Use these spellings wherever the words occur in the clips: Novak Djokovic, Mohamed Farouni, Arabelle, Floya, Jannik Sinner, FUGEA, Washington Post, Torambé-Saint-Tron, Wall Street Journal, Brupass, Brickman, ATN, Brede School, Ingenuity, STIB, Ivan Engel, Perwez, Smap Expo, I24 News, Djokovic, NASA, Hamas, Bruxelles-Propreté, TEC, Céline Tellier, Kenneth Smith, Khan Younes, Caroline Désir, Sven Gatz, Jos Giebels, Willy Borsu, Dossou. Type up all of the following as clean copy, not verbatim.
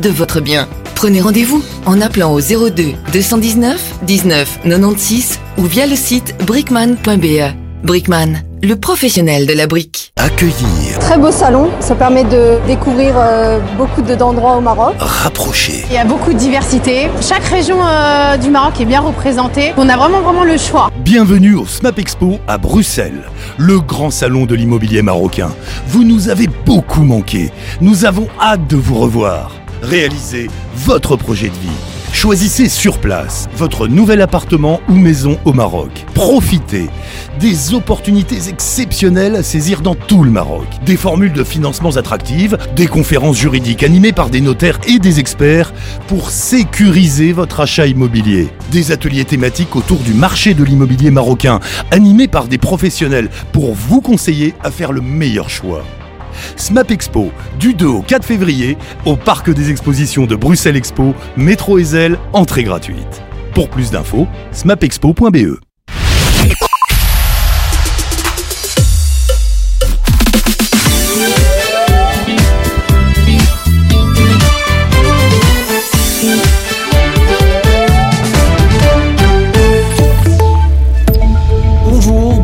de votre bien. Prenez rendez-vous en appelant au 02 219 19 96 ou via le site brickman.be. Brickman, le professionnel de la brique. Accueillir. Très beau salon, ça permet de découvrir beaucoup d'endroits au Maroc. Rapprocher. Il y a beaucoup de diversité. Chaque région du Maroc est bien représentée. On a vraiment le choix. Bienvenue au Smap Expo à Bruxelles, le grand salon de l'immobilier marocain. Vous nous avez beaucoup manqué. Nous avons hâte de vous revoir. Réalisez votre projet de vie. Choisissez sur place votre nouvel appartement ou maison au Maroc. Profitez des opportunités exceptionnelles à saisir dans tout le Maroc. Des formules de financements attractives, des conférences juridiques animées par des notaires et des experts pour sécuriser votre achat immobilier. Des ateliers thématiques autour du marché de l'immobilier marocain, animés par des professionnels pour vous conseiller à faire le meilleur choix. Smap Expo, du 2 au 4 février, au Parc des Expositions de Bruxelles Expo, métro Ezel, entrée gratuite. Pour plus d'infos, smapexpo.be.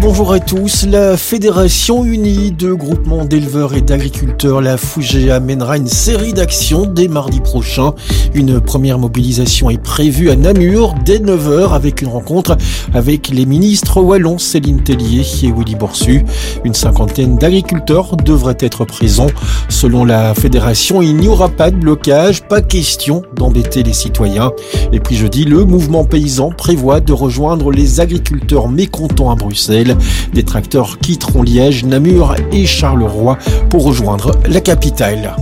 Bonjour à tous, la Fédération Unie de Groupements d'éleveurs et d'agriculteurs, la FUGEA, mènera une série d'actions dès mardi prochain. Une première mobilisation est prévue à Namur dès 9h avec une rencontre avec les ministres wallons Céline Tellier et Willy Borsu. Une cinquantaine d'agriculteurs devraient être présents. Selon la Fédération, il n'y aura pas de blocage, pas question d'embêter les citoyens. Et puis jeudi, le mouvement paysan prévoit de rejoindre les agriculteurs mécontents à Bruxelles. Des tracteurs quitteront Liège, Namur et Charleroi pour rejoindre la capitale.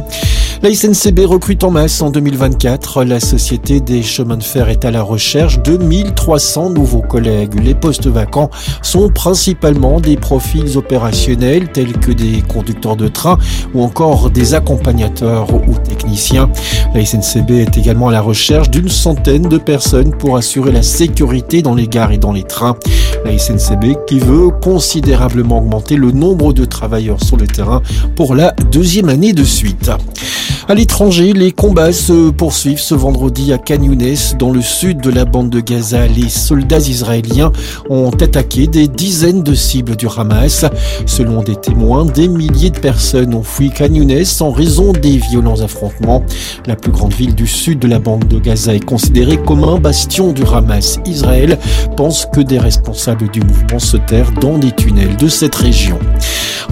La SNCB recrute en masse en 2024. La Société des chemins de fer est à la recherche de 1300 nouveaux collègues. Les postes vacants sont principalement des profils opérationnels tels que des conducteurs de train ou encore des accompagnateurs ou techniciens. La SNCB est également à la recherche d'une centaine de personnes pour assurer la sécurité dans les gares et dans les trains. La SNCB qui veut considérablement augmenter le nombre de travailleurs sur le terrain pour la 2e année de suite. À l'étranger, les combats se poursuivent ce vendredi à Khan Younes, dans le sud de la bande de Gaza. Les soldats israéliens ont attaqué des dizaines de cibles du Hamas. Selon des témoins, des milliers de personnes ont fui Khan Younes en raison des violents affrontements. La plus grande ville du sud de la bande de Gaza est considérée comme un bastion du Hamas. Israël pense que des responsables du mouvement se terrent dans des tunnels de cette région.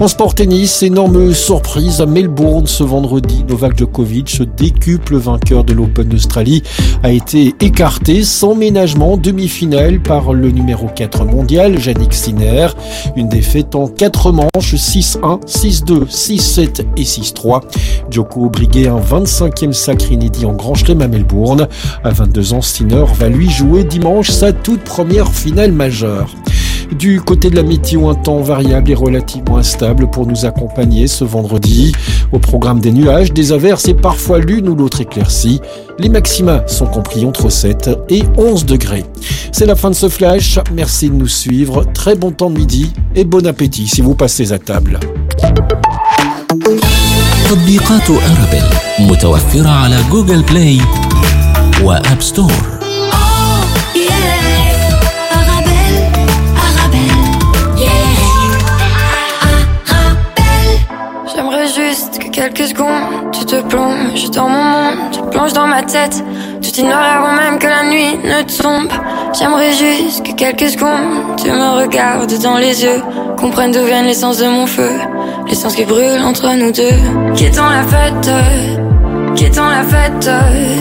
En sport tennis, énorme surprise à Melbourne ce vendredi. Novak Djokovic, décuple vainqueur de l'Open d'Australie, a été écarté sans ménagement en demi-finale par le numéro 4 mondial, Jannik Sinner. Une défaite en 4 manches, 6-1, 6-2, 6-7 et 6-3. Djoko briguait un 25e sacre inédit en Grand Chelem à Melbourne. À 22 ans, Sinner va lui jouer dimanche sa toute première finale majeure. Du côté de la météo, un temps variable et relativement instable pour nous accompagner ce vendredi. Au programme des nuages, des averses et parfois l'une ou l'autre éclaircie. Les maxima sont compris entre 7 et 11 degrés. C'est la fin de ce flash. Merci de nous suivre. Très bon temps de midi et bon appétit si vous passez à table. تطبيقات أرابيل متوفرة على جوجل بلاي وآب ستور. Quelques secondes, tu te plonges dans mon monde, tu plonges dans ma tête, tu t'ignores avant même que la nuit ne tombe. J'aimerais juste que quelques secondes, tu me regardes dans les yeux, comprenne d'où viennent l'essence de mon feu, l'essence qui brûle entre nous deux. Qui est dans la fête,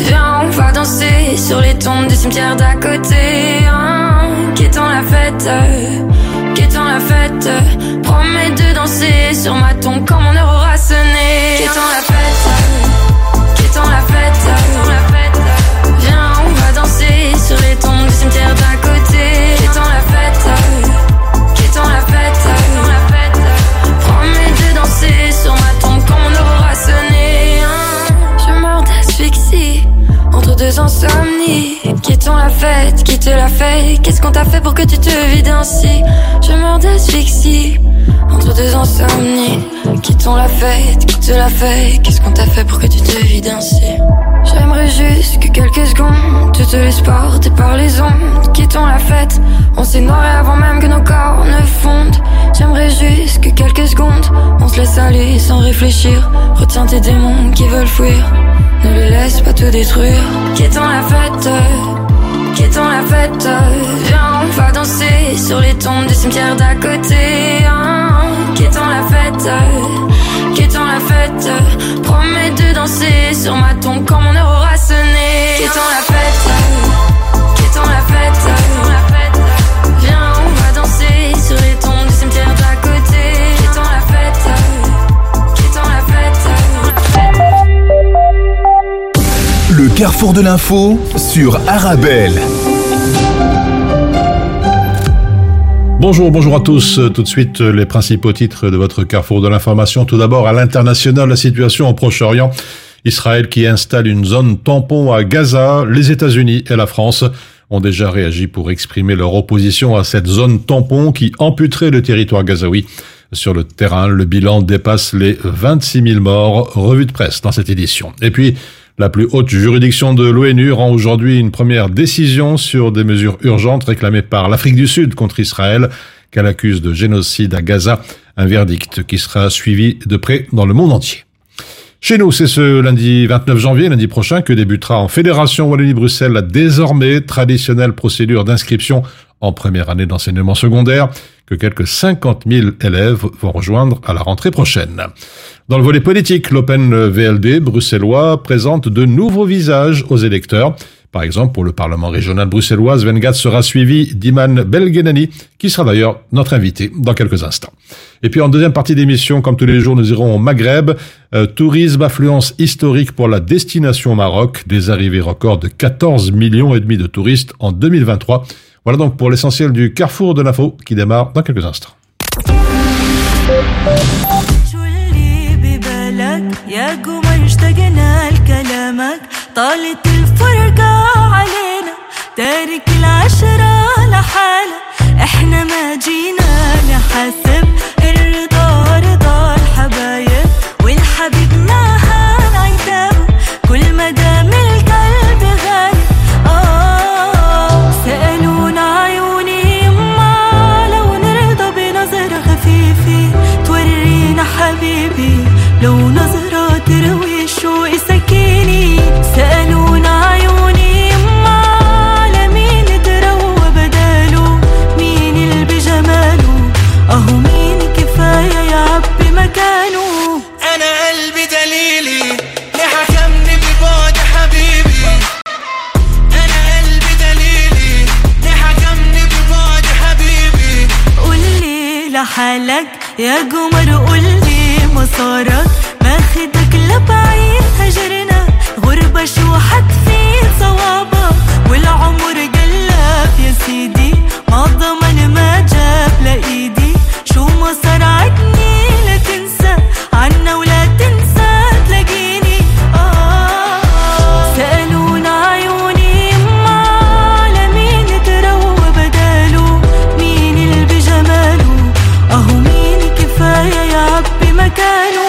viens on va danser sur les tombes du cimetière d'à côté. Hein, qui est dans la fête, qui est dans la fête, promets de danser sur ma tombe quand mon heure aura sonné. Qui est dans la fête, qui est dans la fête, dans la fête, viens on va danser sur les tombes du cimetière d'à côté. Qui est dans la fête, qui est dans la fête, dans la fête, promets de danser sur ma tombe quand mon heure aura sonné. Je meurs d'asphyxie entre deux des insomnies. Quittons la fête, quitte la fête. Qu'est-ce qu'on t'a fait pour que tu te vides ainsi? Je meurs d'asphyxie entre deux insomnies. Quittons la fête, quitte la fête. Qu'est-ce qu'on t'a fait pour que tu te vides ainsi? J'aimerais juste que quelques secondes tu te laisses porter par les ondes. Quittons la fête, on s'est noiré avant même que nos corps ne fondent. J'aimerais juste que quelques secondes on se laisse aller sans réfléchir. Retiens tes démons qui veulent fuir, ne les laisse pas tout détruire. Quittons la fête, quittons la fête. Viens, on va danser sur les tombes du cimetière d'à côté, hein. Quittons la fête, quittons la fête. Promets de danser sur ma tombe quand mon heure aura sonné. Quittons la fête, quittons la fête, quittons la fête. Viens, on va danser sur les tombes du cimetière d'à côté. Quittons la fête, quittons la fête, la fête. Le carrefour de l'info sur Arabelle. Bonjour, bonjour à tous. Tout de suite, les principaux titres de votre carrefour de l'information. Tout d'abord, à l'international, la situation au Proche-Orient. Israël qui installe une zone tampon à Gaza. Les États-Unis et la France ont déjà réagi pour exprimer leur opposition à cette zone tampon qui amputerait le territoire gazaoui. Sur le terrain, le bilan dépasse les 26 000 morts. Revue de presse dans cette édition. Et puis, la plus haute juridiction de l'ONU rend aujourd'hui une première décision sur des mesures urgentes réclamées par l'Afrique du Sud contre Israël, qu'elle accuse de génocide à Gaza, un verdict qui sera suivi de près dans le monde entier. Chez nous, c'est ce lundi 29 janvier, lundi prochain, que débutera en Fédération Wallonie-Bruxelles la désormais traditionnelle procédure d'inscription en première année d'enseignement secondaire que quelques 50 000 élèves vont rejoindre à la rentrée prochaine. Dans le volet politique, l'Open VLD bruxellois présente de nouveaux visages aux électeurs. Par exemple, pour le Parlement régional bruxellois, Sven Gatz sera suivi d'Imane Belguenani, qui sera d'ailleurs notre invité dans quelques instants. Et puis en deuxième partie d'émission, comme tous les jours, nous irons au Maghreb. Tourisme, affluence historique pour la destination Maroc. Des arrivées records de 14 millions et demi de touristes en 2023. Voilà donc pour l'essentiel du carrefour de l'info qui démarre dans quelques instants. طالت الفرقة علينا تارك العشرة لحالة احنا ما جينا نحاسب الرضا رضا الحبايب والحبيب ما هنعتابه كل ما دام القلب غالي سألونا عيوني ما لو نرضى بنظرة خفيفة تورينا حبيبي لو نظرة تروي شوقي سكيني سألونا عيوني ما على مين تروى بداله مين اللي بجماله اهو مين كفاية يعبي مكانه انا قلبي دليلي ليه حكمني ببعد حبيبي انا قلبي دليلي ليه حكمني ببعد حبيبي قولي لحالك يا قمر قولي مسارك ماخدك لبعيد هجرنا غربة شو حتفيد صوابك والعمر قلب يا سيدي ما ضمن ما جاب لإيدي شو ما صار عدني لا تنسى عنا ولا تنسى تلاقيني سألونا عيوني ما على مين تروى بداله مين اللي بجماله أهو مين كفاية يعبي مكانه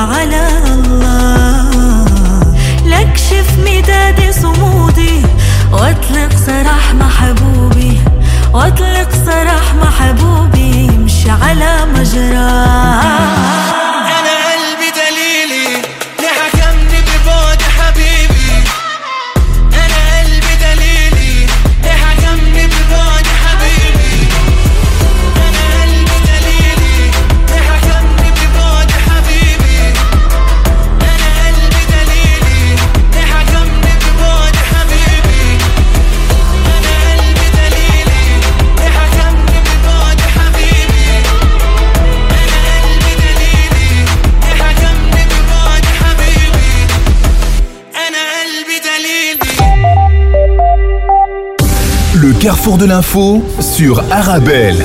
على الله لكشف مداد صمودي واطلق سراح محبوبي واطلق سراح محبوبي امشي على مجراه Le carrefour de l'info sur Arabelle.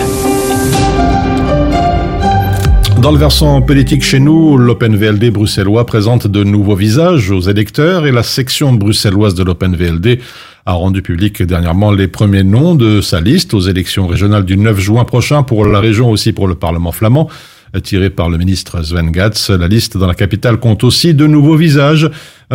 Dans le versant politique chez nous, l'OpenVLD bruxellois présente de nouveaux visages aux électeurs et la section bruxelloise de l'OpenVLD a rendu public dernièrement les premiers noms de sa liste aux élections régionales du 9 juin prochain pour la région, aussi pour le Parlement flamand. Tirée par le ministre Sven Gatz, la liste dans la capitale compte aussi de nouveaux visages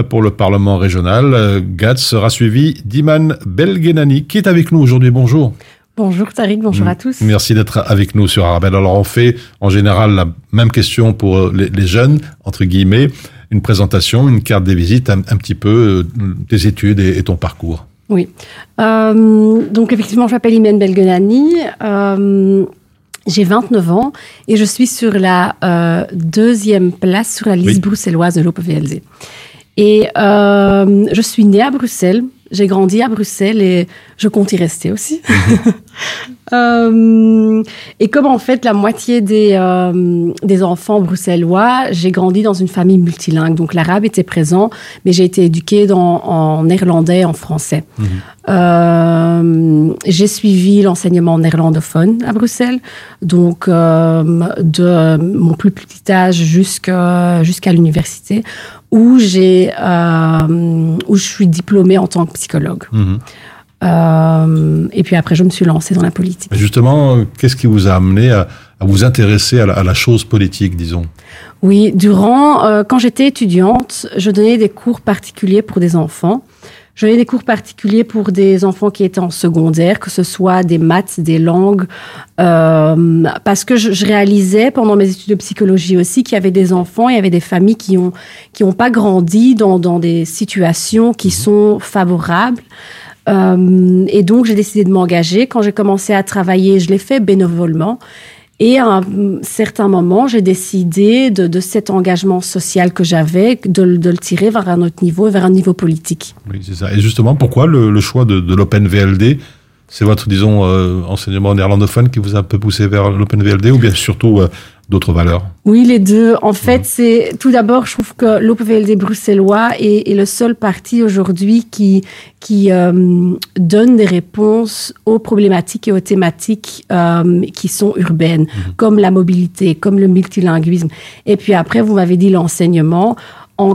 pour le Parlement régional. Gatz sera suivi d'Imane Belguenani qui est avec nous aujourd'hui. Bonjour. Bonjour Tariq, bonjour à tous. Merci d'être avec nous sur Arabelle. Alors on fait en général la même question pour les jeunes, entre guillemets, une présentation, une carte des visites, un petit peu tes études et ton parcours. Oui, donc effectivement je m'appelle Imane Belguenani, j'ai 29 ans et je suis sur la deuxième place sur la liste bruxelloise de l'OpenVLD. Et je suis née à Bruxelles. J'ai grandi à Bruxelles et je compte y rester aussi. Et comme en fait la moitié des enfants bruxellois, j'ai grandi dans une famille multilingue. Donc l'arabe était présent, mais j'ai été éduquée en néerlandais et en français. J'ai suivi l'enseignement néerlandophone à Bruxelles. Donc de mon plus petit âge jusqu'à l'université, où je suis diplômée en tant que psychologue. Et puis après, je me suis lancée dans la politique. Justement, qu'est-ce qui vous a amené à vous intéresser à la chose politique, disons? Oui, quand j'étais étudiante, je donnais des cours particuliers pour des enfants. Je donnais des cours particuliers pour des enfants qui étaient en secondaire, que ce soit des maths, des langues, parce que je réalisais pendant mes études de psychologie aussi qu'il y avait des enfants, il y avait des familles qui ont pas grandi dans des situations qui sont favorables. Et donc, j'ai décidé de m'engager. Quand j'ai commencé à travailler, je l'ai fait bénévolement. Et à un certain moment, j'ai décidé de cet engagement social que j'avais, de le tirer vers un autre niveau, vers un niveau politique. Oui, c'est ça. Et justement, pourquoi le choix de l'OpenVLD? C'est votre, disons, enseignement néerlandophone qui vous a un peu poussé vers l'OpenVLD ou bien surtout d'autres valeurs? Oui, les deux. En fait, c'est tout d'abord, je trouve que l'OpenVLD bruxellois est le seul parti aujourd'hui qui donne des réponses aux problématiques et aux thématiques qui sont urbaines, comme la mobilité, comme le multilinguisme. Et puis après, vous m'avez dit l'enseignement.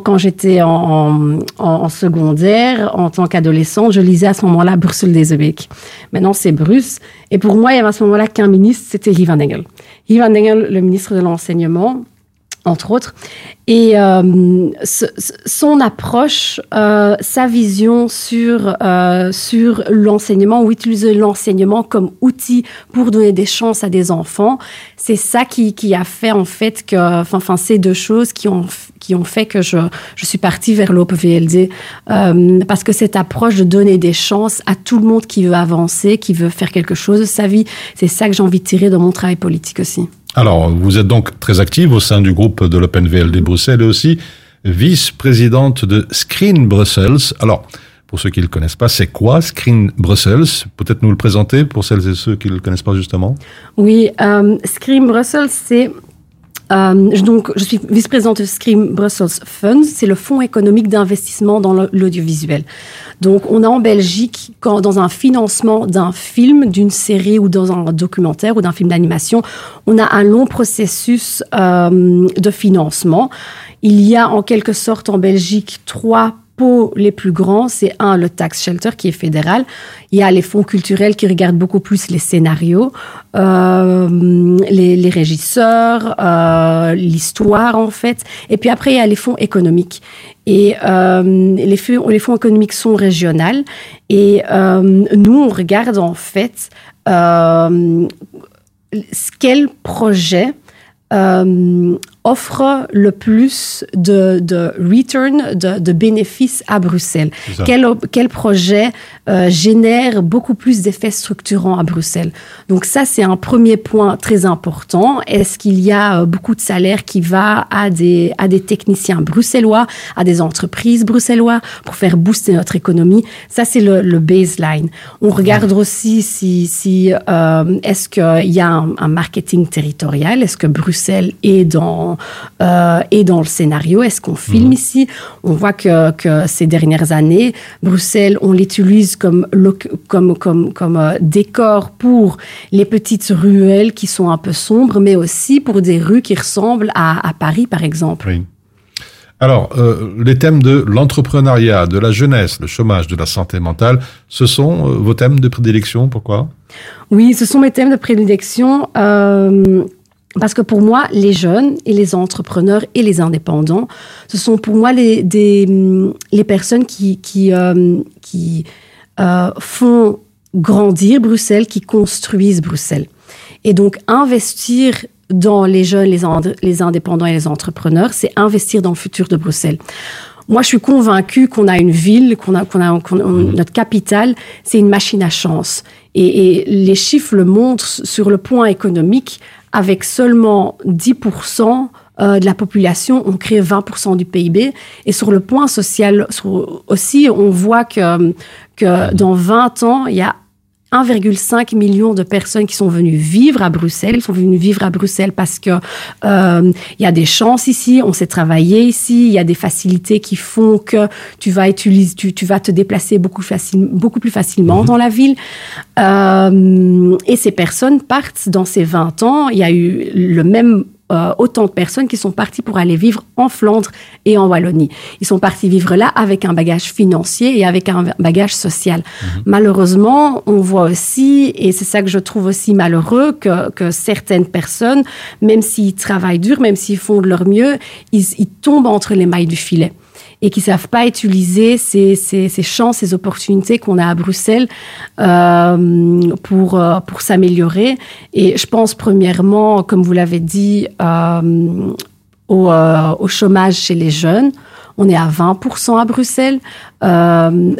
Quand j'étais en secondaire, en tant qu'adolescente, je lisais à ce moment-là Bruxelles-Désirbeek. Maintenant, c'est Bruce. Et pour moi, il y avait à ce moment-là qu'un ministre, c'était Ivan Engel. Ivan Engel, le ministre de l'Enseignement, entre autres. Et son approche, sa vision sur l'enseignement, ou utiliser l'enseignement comme outil pour donner des chances à des enfants, c'est ça qui a fait en fait que, enfin, ces deux choses qui ont fait que je suis partie vers l'OpenVLD, parce que cette approche de donner des chances à tout le monde qui veut avancer, qui veut faire quelque chose de sa vie, c'est ça que j'ai envie de tirer dans mon travail politique aussi. Alors, vous êtes donc très active au sein du groupe de l'OpenVLD Bruxelles et aussi vice-présidente de Screen Brussels. Alors, pour ceux qui ne le connaissent pas, c'est quoi Screen Brussels? Peut-être nous le présenter pour celles et ceux qui ne le connaissent pas justement. Oui, Screen Brussels, c'est... donc, je suis vice-présidente de Screen Brussels Fund, c'est le fonds économique d'investissement dans l'audiovisuel. Donc, on a en Belgique, dans un financement d'un film, d'une série ou dans un documentaire ou d'un film d'animation, on a un long processus de financement. Il y a en quelque sorte en Belgique trois pots les plus grands, c'est un, le tax shelter qui est fédéral. Il y a les fonds culturels qui regardent beaucoup plus les scénarios, les régisseurs, l'histoire en fait. Et puis après, il y a les fonds économiques. Et les fonds économiques sont régionaux. Et nous, on regarde en fait quel projet offre le plus de return, de bénéfices à Bruxelles. Quel projet génère beaucoup plus d'effets structurants à Bruxelles. Donc ça, c'est un premier point très important. Est-ce qu'il y a beaucoup de salaires qui va à des techniciens bruxellois, à des entreprises bruxelloises pour faire booster notre économie? Ça, c'est le baseline. On regarde aussi si est-ce qu'il y a un marketing territorial, est-ce que Bruxelles est dans écran et dans le scénario. Est-ce qu'on filme ici ? On voit que ces dernières années, Bruxelles, on l'utilise comme décor pour les petites ruelles qui sont un peu sombres, mais aussi pour des rues qui ressemblent à Paris, par exemple. Oui. Alors, les thèmes de l'entrepreneuriat, de la jeunesse, le chômage, de la santé mentale, ce sont vos thèmes de prédilection, pourquoi ? Oui, ce sont mes thèmes de prédilection parce que pour moi, les jeunes et les entrepreneurs et les indépendants, ce sont pour moi les personnes qui font grandir Bruxelles, qui construisent Bruxelles. Et donc, investir dans les jeunes, les indépendants et les entrepreneurs, c'est investir dans le futur de Bruxelles. Moi, je suis convaincue qu'on a une ville, notre capitale, c'est une machine à chance. Et les chiffres le montrent sur le point économique, avec seulement 10% de la population, on crée 20% du PIB. Et sur le point social aussi, on voit que dans 20 ans, il y a 1,5 million de personnes qui sont venues vivre à Bruxelles. Ils sont venus vivre à Bruxelles parce que il y a des chances ici, on sait travailler ici, il y a des facilités qui font que tu vas te déplacer beaucoup plus facilement dans la ville. Et ces personnes partent dans ces 20 ans. Il y a eu autant de personnes qui sont parties pour aller vivre en Flandre et en Wallonie. Ils sont partis vivre là avec un bagage financier et avec un bagage social. Malheureusement, on voit aussi, et c'est ça que je trouve aussi malheureux, que certaines personnes, même s'ils travaillent dur, même s'ils font de leur mieux, ils tombent entre les mailles du filet et qui ne savent pas utiliser ces chances, ces opportunités qu'on a à Bruxelles pour s'améliorer. Et je pense premièrement, comme vous l'avez dit, au chômage chez les jeunes. On est à 20% à Bruxelles.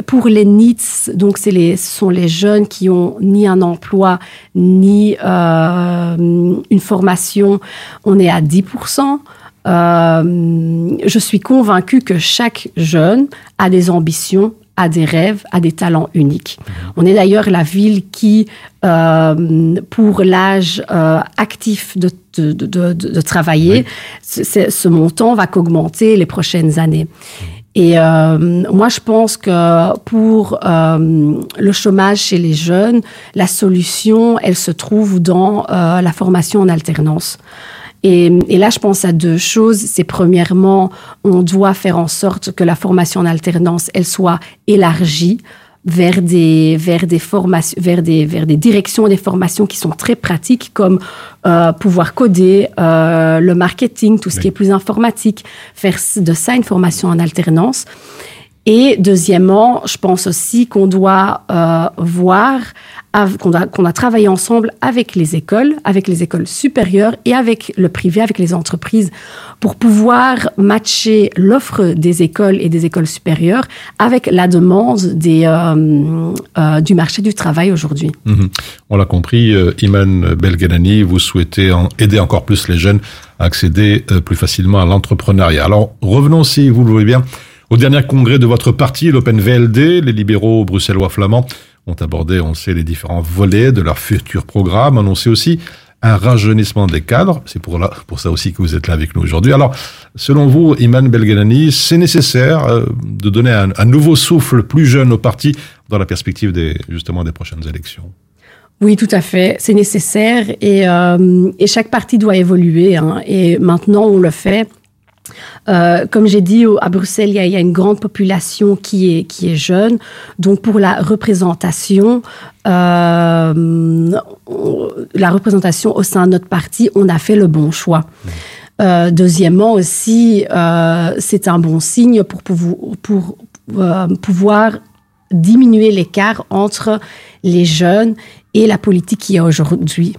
Pour les NEETs, donc ce sont les jeunes qui ont ni un emploi, ni une formation, on est à 10%. Je suis convaincue que chaque jeune a des ambitions, a des rêves, a des talents uniques. On est d'ailleurs la ville qui, pour l'âge actif de travailler, ce montant va qu'augmenter les prochaines années. Et moi, je pense que pour le chômage chez les jeunes, la solution, elle se trouve dans la formation en alternance. Et là, je pense à deux choses. C'est premièrement, on doit faire en sorte que la formation en alternance, elle soit élargie vers des directions et des formations qui sont très pratiques, comme pouvoir coder, le marketing, tout ce qui est plus informatique, faire de ça une formation en alternance. Et deuxièmement, je pense aussi qu'on doit qu'on a travaillé ensemble avec les écoles supérieures et avec le privé, avec les entreprises, pour pouvoir matcher l'offre des écoles et des écoles supérieures avec la demande du marché du travail aujourd'hui. On l'a compris, Imane Belguenani, vous souhaitez aider encore plus les jeunes à accéder plus facilement à l'entrepreneuriat. Alors, revenons, si vous le voulez bien, au dernier congrès de votre parti, l'Open VLD, les libéraux bruxellois flamands ont abordé, on le sait, les différents volets de leur futur programme, annoncé aussi un rajeunissement des cadres. C'est pour ça aussi que vous êtes là avec nous aujourd'hui. Alors, selon vous, Imane Belguenani, c'est nécessaire de donner un nouveau souffle plus jeune au parti dans la perspective des prochaines élections? Oui, tout à fait. C'est nécessaire et chaque parti doit évoluer. Et maintenant, on le fait. Comme j'ai dit, à Bruxelles, il y a une grande population qui est jeune. Donc, pour la représentation au sein de notre parti, on a fait le bon choix. Deuxièmement aussi, c'est un bon signe pour pouvoir diminuer l'écart entre les jeunes et la politique qu'il y a aujourd'hui.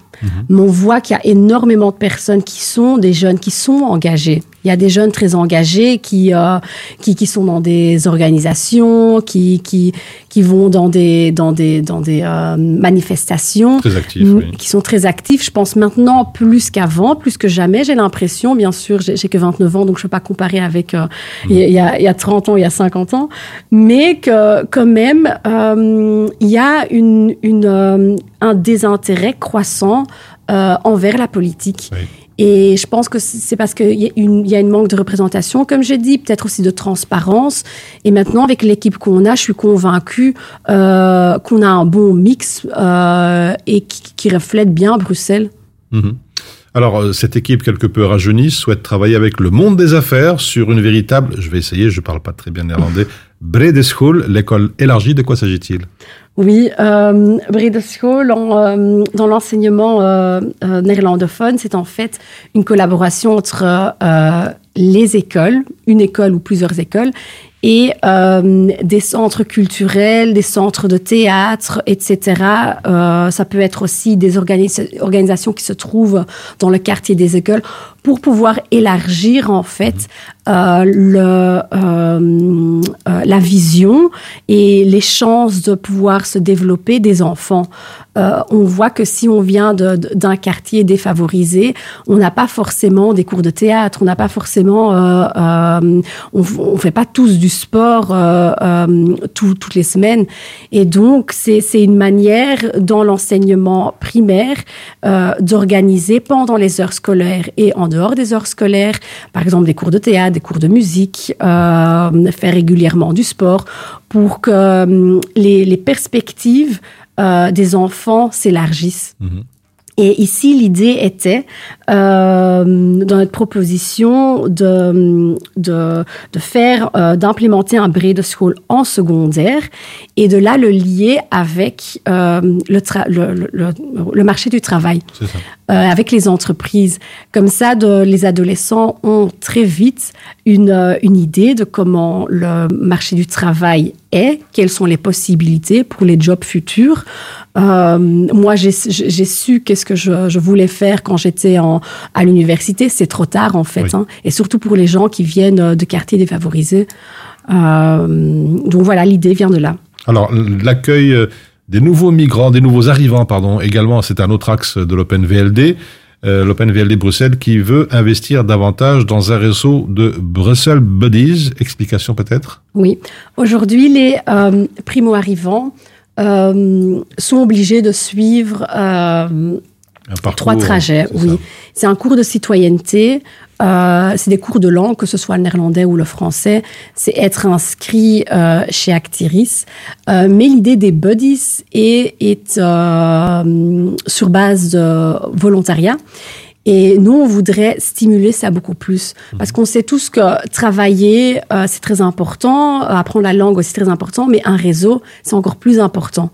Mais on voit qu'il y a énormément de personnes qui sont des jeunes qui sont engagés. Il y a des jeunes très engagés qui sont dans des organisations, qui vont dans des manifestations, très actifs, qui sont très actifs. Je pense maintenant plus qu'avant, plus que jamais. J'ai l'impression, bien sûr, j'ai que 29 ans, donc je peux pas comparer avec il y a 30 ans, il y a 50 ans, mais que quand même il y a une un désintérêt croissant envers la politique. Oui. Et je pense que c'est parce qu'il y a une manque de représentation, comme j'ai dit, peut-être aussi de transparence. Et maintenant, avec l'équipe qu'on a, je suis convaincue qu'on a un bon mix et qui reflète bien Bruxelles. Mmh. Alors, cette équipe quelque peu rajeunie souhaite travailler avec le monde des affaires sur une véritable, je vais essayer, je ne parle pas très bien néerlandais, Brede School, l'école élargie, de quoi s'agit-il ? Oui, Brede School, dans l'enseignement néerlandophone, c'est en fait une collaboration entre les écoles, une école ou plusieurs écoles, et des centres culturels, des centres de théâtre, etc. Ça peut être aussi des organisations qui se trouvent dans le quartier des écoles pour pouvoir élargir en fait la vision et les chances de pouvoir se développer des enfants. On voit que si on vient d'un quartier défavorisé, on n'a pas forcément des cours de théâtre, on n'a pas forcément, on fait pas tous du sport toutes les semaines. Et donc c'est une manière dans l'enseignement primaire d'organiser pendant les heures scolaires et en dehors des heures scolaires, par exemple des cours de théâtre, des cours de musique, faire régulièrement du sport pour que les perspectives des enfants s'élargissent. Mmh. Et ici, l'idée était, dans notre proposition, de faire, d'implémenter un Brede School en secondaire, et de là le lier avec le marché du travail, avec les entreprises. Comme ça, les adolescents ont très vite une idée de comment le marché du travail est, quelles sont les possibilités pour les jobs futurs. Moi, j'ai su qu'est-ce que je voulais faire quand j'étais à l'université. C'est trop tard, en fait. Oui. Hein, et surtout pour les gens qui viennent de quartiers défavorisés. Donc voilà, l'idée vient de là. Alors, l'accueil des nouveaux arrivants, pardon, également, c'est un autre axe de l'OpenVLD. L'OpenVLD Bruxelles qui veut investir davantage dans un réseau de Brussels Buddies. Explication peut-être ? Oui. Aujourd'hui, les primo-arrivants sont obligés de suivre parcours, 3 trajets. C'est oui, ça. C'est un cours de citoyenneté, c'est des cours de langue, que ce soit le néerlandais ou le français. C'est être inscrit chez Actiris, mais l'idée des buddies est sur base de volontariat. Et nous, on voudrait stimuler ça beaucoup plus. Parce qu'on sait tous que travailler, c'est très important. Apprendre la langue aussi, c'est très important. Mais un réseau, c'est encore plus important.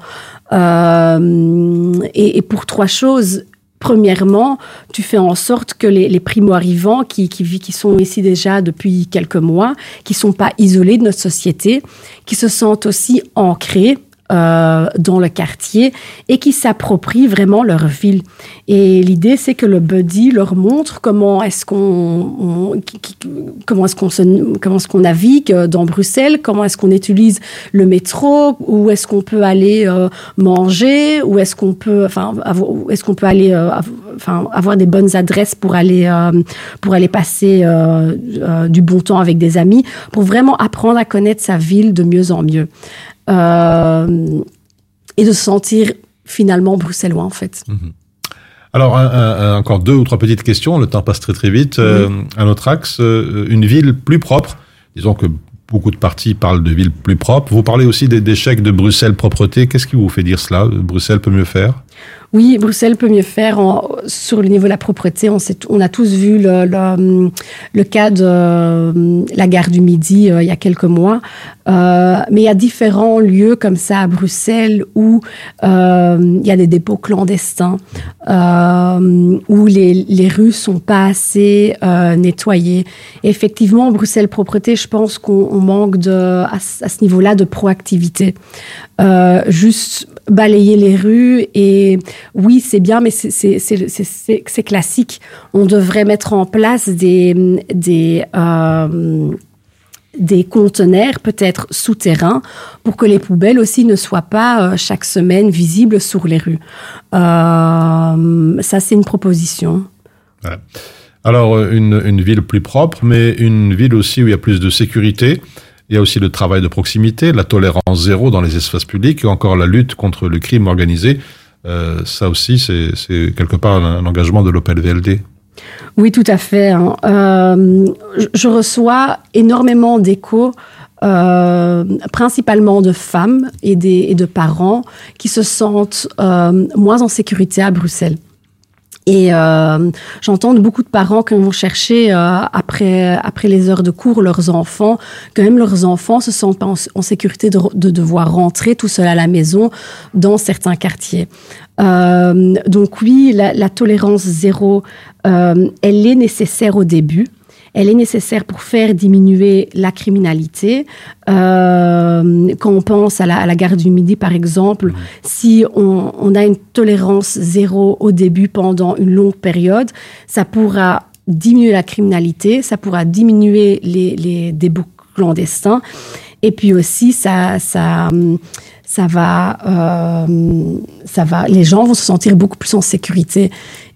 Et pour 3 choses. Premièrement, tu fais en sorte que les primo-arrivants qui sont ici déjà depuis quelques mois, qui sont pas isolés de notre société, qui se sentent aussi ancrés dans le quartier et qui s'approprient vraiment leur ville. Et l'idée, c'est que le buddy leur montre comment est-ce qu'on navigue dans Bruxelles, comment est-ce qu'on utilise le métro, où est-ce qu'on peut aller manger, où est-ce qu'on peut, aller, avoir des bonnes adresses pour aller passer du bon temps avec des amis, pour vraiment apprendre à connaître sa ville de mieux en mieux. Et de se sentir finalement bruxellois, en fait. Mmh. Alors, encore 2 ou 3 petites questions. Le temps passe très, très vite. Un autre axe, une ville plus propre. Disons que beaucoup de partis parlent de ville plus propre. Vous parlez aussi des déchets de Bruxelles-Propreté. Qu'est-ce qui vous fait dire cela ? Bruxelles peut mieux faire ? Oui, Bruxelles peut mieux faire sur le niveau de la propreté. On a tous vu le cas de la Gare du Midi il y a quelques mois. Mais il y a différents lieux comme ça à Bruxelles où il y a des dépôts clandestins, où les rues sont pas assez nettoyées. Et effectivement, Bruxelles-Propreté, je pense qu'on manque à ce niveau-là de proactivité. Juste balayer les rues et oui, c'est bien, mais c'est classique. On devrait mettre en place des conteneurs peut-être souterrains pour que les poubelles aussi ne soient pas chaque semaine visibles sur les rues. Ça, c'est une proposition. Ouais. Alors, une ville plus propre, mais une ville aussi où il y a plus de sécurité. Il y a aussi le travail de proximité, la tolérance zéro dans les espaces publics et encore la lutte contre le crime organisé. Ça aussi, c'est quelque part un engagement de l'OPEL-VLD. Oui, tout à fait. Je reçois énormément d'échos, principalement de femmes et de parents qui se sentent moins en sécurité à Bruxelles. Et j'entends beaucoup de parents qui vont chercher, après les heures de cours, leurs enfants. Quand même, leurs enfants se sentent pas en sécurité de devoir rentrer tout seul à la maison dans certains quartiers. Donc oui, la tolérance zéro, elle est nécessaire au début. Elle est nécessaire pour faire diminuer la criminalité. Quand on pense à la Gare du Midi, par exemple, si on a une tolérance zéro au début pendant une longue période, ça pourra diminuer la criminalité, ça pourra diminuer les débouts clandestins. Et puis aussi, les gens vont se sentir beaucoup plus en sécurité.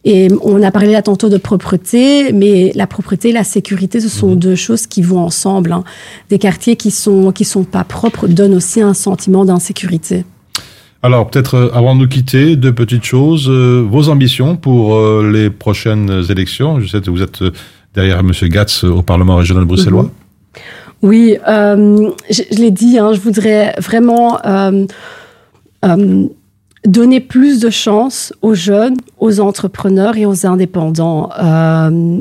Et on a parlé là tantôt de propreté, mais la propreté et la sécurité, ce sont deux choses qui vont ensemble, hein. Des quartiers qui sont pas propres donnent aussi un sentiment d'insécurité. Alors, peut-être, avant de nous quitter, deux petites choses. Vos ambitions pour les prochaines élections. Je sais que vous êtes derrière M. Gatz au Parlement régional bruxellois. Oui, je l'ai dit, hein, je voudrais vraiment... donner plus de chance aux jeunes, aux entrepreneurs et aux indépendants.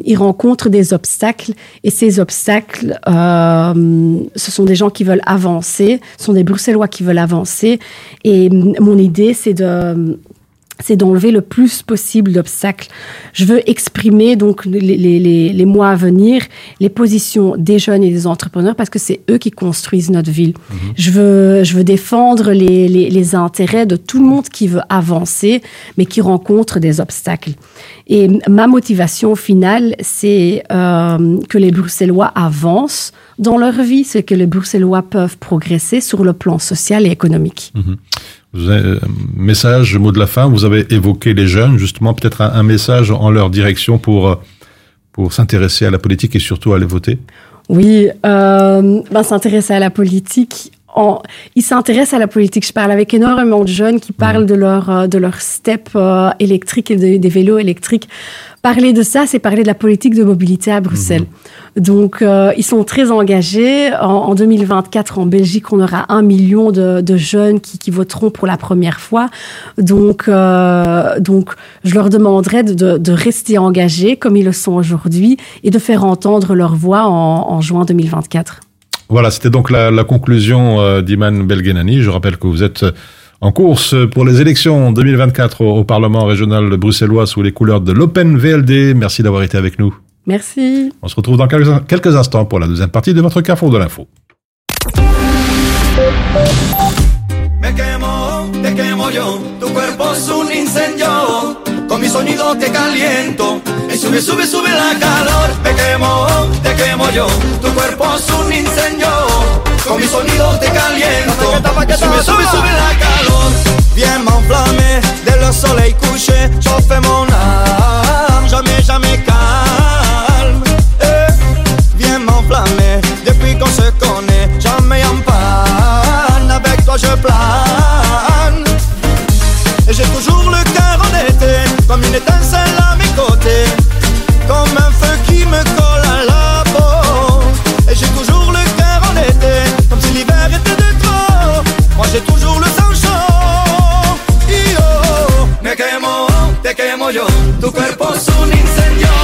Ils rencontrent des obstacles et ces obstacles, ce sont des gens qui veulent avancer, ce sont des Bruxellois qui veulent avancer. Et mon idée, c'est d'enlever le plus possible d'obstacles. Je veux exprimer donc les mois à venir les positions des jeunes et des entrepreneurs parce que c'est eux qui construisent notre ville. Je veux défendre les intérêts de tout le monde qui veut avancer mais qui rencontre des obstacles. Et ma motivation finale, c'est que les Bruxellois avancent dans leur vie, c'est que les Bruxellois peuvent progresser sur le plan social et économique. Message, mot de la fin, vous avez évoqué les jeunes, justement, peut-être un message en leur direction pour s'intéresser à la politique et surtout aller voter. Oui, s'intéresser à la politique... Ils s'intéressent à la politique. Je parle avec énormément de jeunes qui parlent de leur step électrique et des vélos électriques. Parler de ça, c'est parler de la politique de mobilité à Bruxelles. Donc, ils sont très engagés. En 2024, en Belgique, on aura 1 million de jeunes qui voteront pour la première fois. Donc, je leur demanderai de rester engagés comme ils le sont aujourd'hui et de faire entendre leur voix en juin 2024. Voilà, c'était donc la conclusion d'Imane Belguenani. Je rappelle que vous êtes en course pour les élections 2024 au Parlement régional bruxellois sous les couleurs de l'OpenVLD. Merci d'avoir été avec nous. Merci. On se retrouve dans quelques instants pour la deuxième partie de votre Carrefour de l'Info. Y sube, sube, sube la calor. Te quemo yo. Tu cuerpo es un incendio. Con mi sonido te caliento. Sube, sube, sube la calor. Viens m'enflammer dès le soleil couché. Chauffe mon âme, jamais, jamais calme. Viens m'enflammer depuis qu'on se connaît. Jamais en panne, avec toi je plane. Et j'ai toujours le cœur en été, comme une étincelle à mes côtés. Comme un feu qui me colle à la peau. Et j'ai toujours le cœur en été, comme si l'hiver était de trop. Moi j'ai toujours le sang chaud. Yo. Me quemo, te quemo yo. Tu cuerpo es un incendio.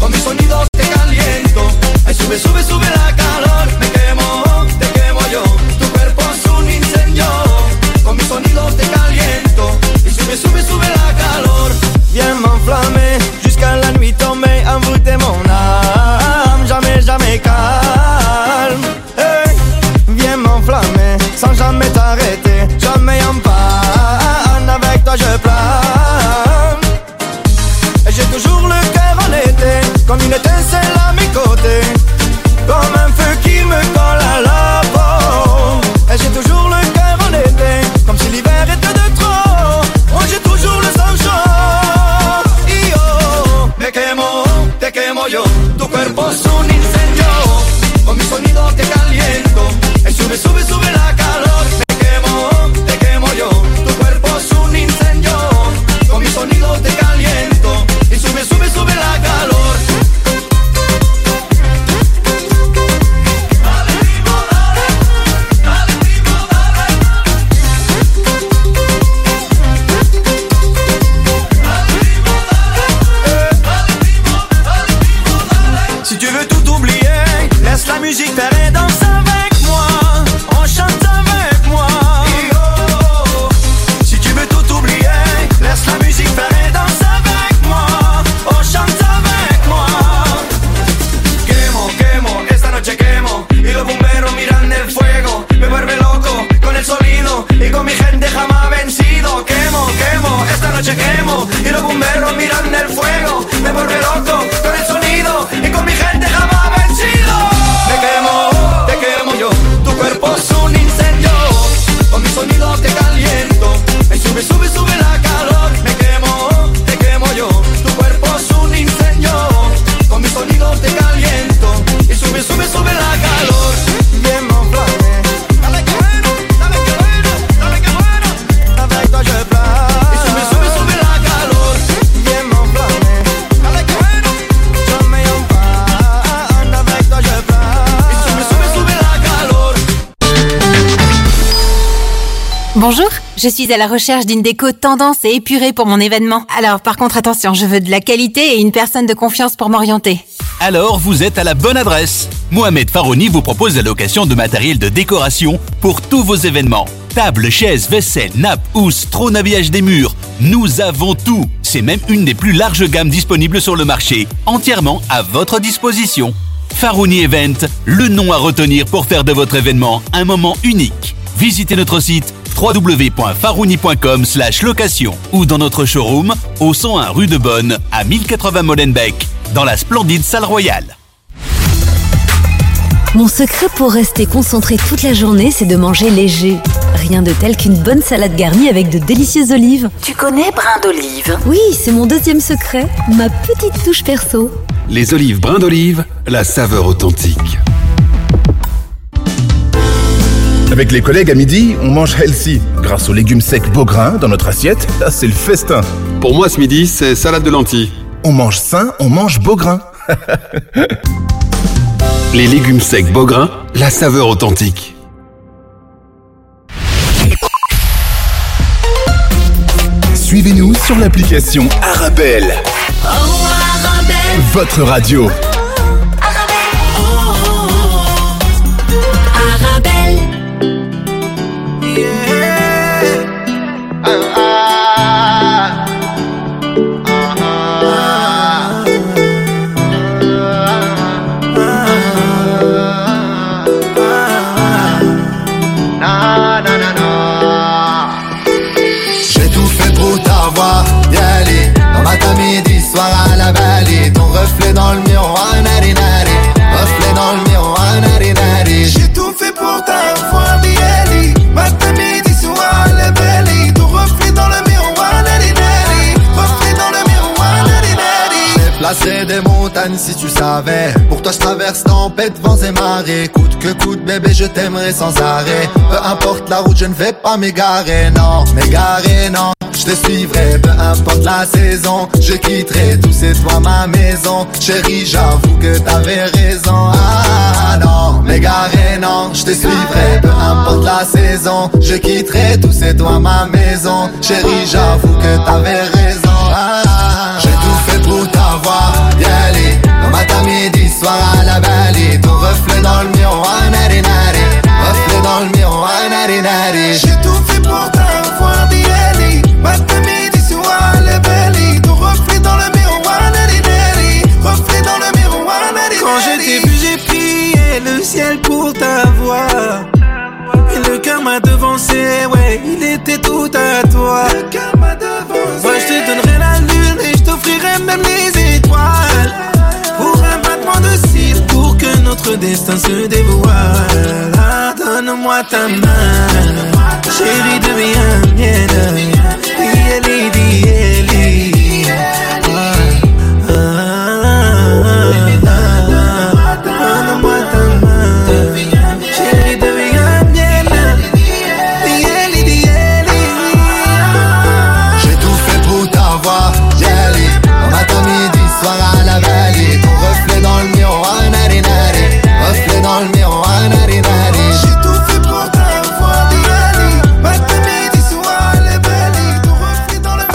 Con mis sonidos te caliento. Ay, sube, sube, sube la calor. Me quemo, te quemo yo. Tu cuerpo es un incendio. Con mis sonidos te caliento. Y sube, sube, sube la calor. Viens m'enflammer jusqu'à la nuit tombée, envoûter mon âme, jamais, jamais calme. Hey, viens m'enflammer sans jamais t'arrêter, jamais en panne, avec toi je plane. Et j'ai toujours le Bonjour, je suis à la recherche d'une déco tendance et épurée pour mon événement. Alors par contre attention, je veux de la qualité et une personne de confiance pour m'orienter. Alors vous êtes à la bonne adresse. Mohamed Farouni vous propose la location de matériel de décoration pour tous vos événements. Tables, chaises, vaisselle, nappes, housses, trône à habillage des murs. Nous avons tout. C'est même une des plus larges gammes disponibles sur le marché, entièrement à votre disposition. Farouni Event, le nom à retenir pour faire de votre événement un moment unique. Visitez notre site www.farouni.com/location ou dans notre showroom au 101 rue de Bonne à 1080 Molenbeek dans la splendide salle royale. Mon secret pour rester concentré toute la journée, c'est de manger léger. Rien de tel qu'une bonne salade garnie avec de délicieuses olives. Tu connais brin d'olive ? Oui, c'est mon deuxième secret, ma petite touche perso. Les olives brin d'olive, la saveur authentique. Avec les collègues à midi, on mange healthy. Grâce aux légumes secs Beaugrain dans notre assiette, là c'est le festin. Pour moi ce midi, c'est salade de lentilles. On mange sain, on mange Beaugrain. Les légumes secs Beaugrain, la saveur authentique. Suivez-nous sur l'application Arabelle. Oh Arabelle, votre radio. Dans le miroir, nari nari, reflet dans le miroir, nari nari. J'ai tout fait pour t'avoir, Bieli. Matin, midi, soir, la belle. Ton reflet dans le miroir, nari nari, reflet dans le miroir, nari nari. J'ai placé des montagnes si tu savais. Pour toi, je traverse tempête, vents et marées. Coûte que coûte, bébé, je t'aimerai sans arrêt. Peu importe la route, je ne vais pas m'égarer, non, m'égarer, non. Je te suivrai, peu importe la saison. Je quitterai tous ces toits, ma maison. Chérie, j'avoue que t'avais raison. Ah non, m'égarer, non. Je te suivrai, peu importe la saison. Je quitterai tous ces toits, ma maison. Chérie, j'avoue que t'avais raison. Ah, j'ai tout fait pour t'avoir, Yali. Dans ma matin, midi, soir à la Bali. Ton reflet dans le miroir, nari nari. Reflet dans le miroir, nari nari. J'ai tout fait pour t'avoir, Yali. Matin, midi, soir, la belle. Ton reflet dans le miroir, nari nari. Reflet dans le miroir, nari nari. Quand je t'ai vu, j'ai prié le ciel pour t'avoir. Et le cœur m'a devancé, ouais, il était tout à toi. Le cœur m'a devancé. Ouais, je te donnerai la lune et je t'offrirai même les étoiles. Pour un battement de cils, pour que notre destin se dévoile. Ah, donne-moi ta main, chérie, deviens mienne. Yeli, yeli. Donne-moi ta main, chérie, deviens mienne. Yeli, yeli. J'ai tout fait pour t'avoir, Yeli. Dans ma matin, midi, soir à la vallée. Ton reflet dans le miroir, nari nari. Reflet dans le miroir, nari nari. J'ai tout fait pour t'avoir, Yeli. Matin, midi, soir à la vallée. Ton reflet dans le miroir.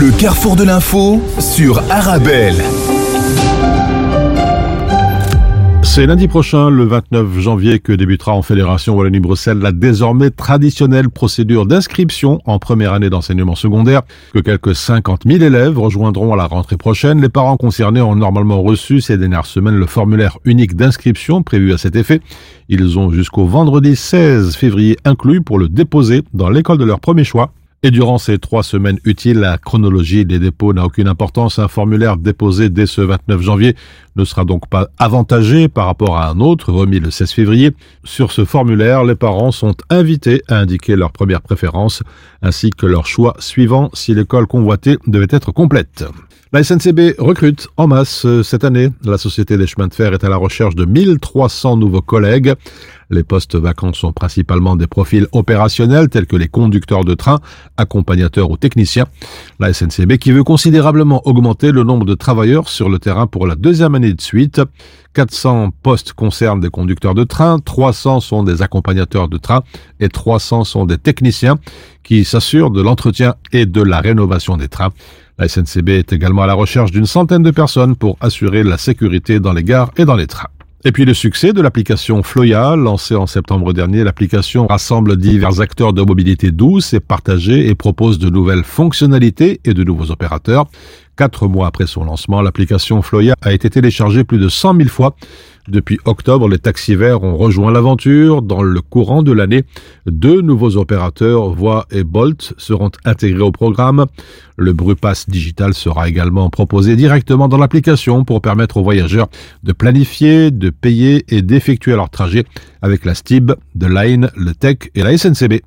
Le carrefour de l'info sur Arabelle. C'est lundi prochain, le 29 janvier, que débutera en Fédération Wallonie-Bruxelles la désormais traditionnelle procédure d'inscription en première année d'enseignement secondaire que quelques 50 000 élèves rejoindront à la rentrée prochaine. Les parents concernés ont normalement reçu ces dernières semaines le formulaire unique d'inscription prévu à cet effet. Ils ont jusqu'au vendredi 16 février inclus pour le déposer dans l'école de leur premier choix. Et durant ces 3 semaines utiles, la chronologie des dépôts n'a aucune importance. Un formulaire déposé dès ce 29 janvier ne sera donc pas avantagé par rapport à un autre remis le 16 février. Sur ce formulaire, les parents sont invités à indiquer leur première préférence ainsi que leur choix suivant si l'école convoitée devait être complète. La SNCB recrute en masse cette année. La Société des chemins de fer est à la recherche de 1300 nouveaux collègues. Les postes vacants sont principalement des profils opérationnels tels que les conducteurs de train, accompagnateurs ou techniciens. La SNCB qui veut considérablement augmenter le nombre de travailleurs sur le terrain pour la deuxième année de suite. 400 postes concernent des conducteurs de train, 300 sont des accompagnateurs de train et 300 sont des techniciens qui s'assurent de l'entretien et de la rénovation des trains. La SNCB est également à la recherche d'une centaine de personnes pour assurer la sécurité dans les gares et dans les trains. Et puis le succès de l'application Floya, lancée en septembre dernier, l'application rassemble divers acteurs de mobilité douce et partagée et propose de nouvelles fonctionnalités et de nouveaux opérateurs. 4 mois après son lancement, l'application Floya a été téléchargée plus de 100 000 fois. Depuis octobre, les taxis verts ont rejoint l'aventure. Dans le courant de l'année, 2 nouveaux opérateurs, Voie et Bolt, seront intégrés au programme. Le Brupass digital sera également proposé directement dans l'application pour permettre aux voyageurs de planifier, de payer et d'effectuer leur trajet avec la STIB, De Lijn, le TEC et la SNCB.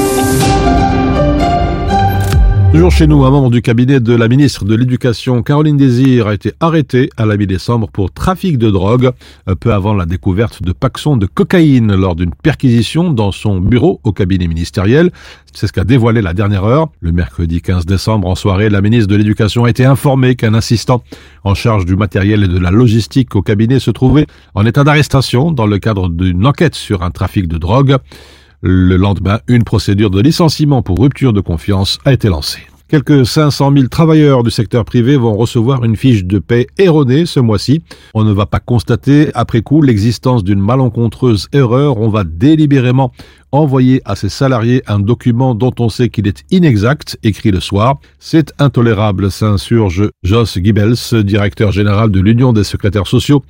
Toujours chez nous, un membre du cabinet de la ministre de l'Éducation, Caroline Désir, a été arrêté à la mi-décembre pour trafic de drogue, peu avant la découverte de paxons de cocaïne lors d'une perquisition dans son bureau au cabinet ministériel. C'est ce qu'a dévoilé la dernière heure. Le mercredi 15 décembre, en soirée, la ministre de l'Éducation a été informée qu'un assistant en charge du matériel et de la logistique au cabinet se trouvait en état d'arrestation dans le cadre d'une enquête sur un trafic de drogue. Le lendemain, une procédure de licenciement pour rupture de confiance a été lancée. Quelques 500 000 travailleurs du secteur privé vont recevoir une fiche de paie erronée ce mois-ci. On ne va pas constater après coup l'existence d'une malencontreuse erreur. On va délibérément envoyer à ses salariés un document dont on sait qu'il est inexact, écrit le soir. C'est intolérable, s'insurge Jos Giebels, directeur général de l'Union des secrétaires sociaux.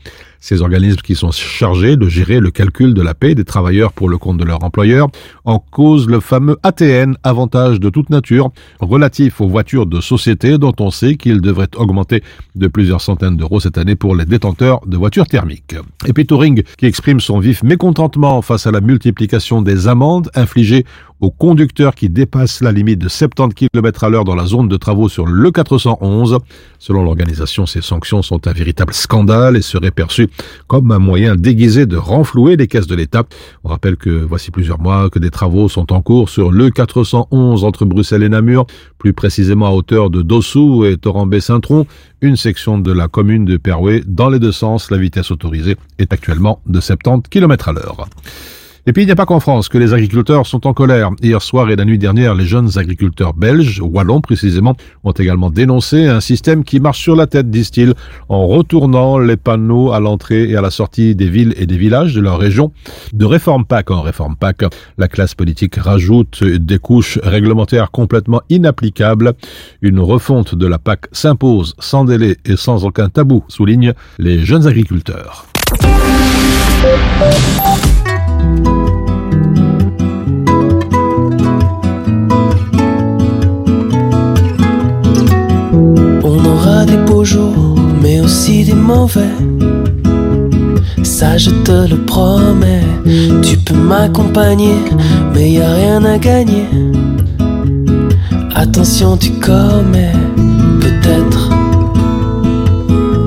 Ces organismes qui sont chargés de gérer le calcul de la paie des travailleurs pour le compte de leur employeur, en cause le fameux ATN, avantage de toute nature, relatif aux voitures de société dont on sait qu'il devrait augmenter de plusieurs centaines d'euros cette année pour les détenteurs de voitures thermiques. Et puis Touring, qui exprime son vif mécontentement face à la multiplication des amendes infligées aux conducteurs qui dépassent la limite de 70 km/h dans la zone de travaux sur le 411. Selon l'organisation, ces sanctions sont un véritable scandale et seraient perçues comme un moyen déguisé de renflouer les caisses de l'État. On rappelle que voici plusieurs mois que des travaux sont en cours sur le 411 entre Bruxelles et Namur, plus précisément à hauteur de Dossou et Torambé-Saint-Tron, une section de la commune de Perwez. Dans les deux sens, la vitesse autorisée est actuellement de 70 km/h. Et puis il n'y a pas qu'en France que les agriculteurs sont en colère. Hier soir et la nuit dernière, les jeunes agriculteurs belges, wallons précisément, ont également dénoncé un système qui marche sur la tête, disent-ils, en retournant les panneaux à l'entrée et à la sortie des villes et des villages de leur région. De réforme PAC en réforme PAC, la classe politique rajoute des couches réglementaires complètement inapplicables. Une refonte de la PAC s'impose sans délai et sans aucun tabou, soulignent les jeunes agriculteurs. Des beaux jours, mais aussi des mauvais. Ça, je te le promets. Tu peux m'accompagner, mais y a rien à gagner. Attention, tu commets peut-être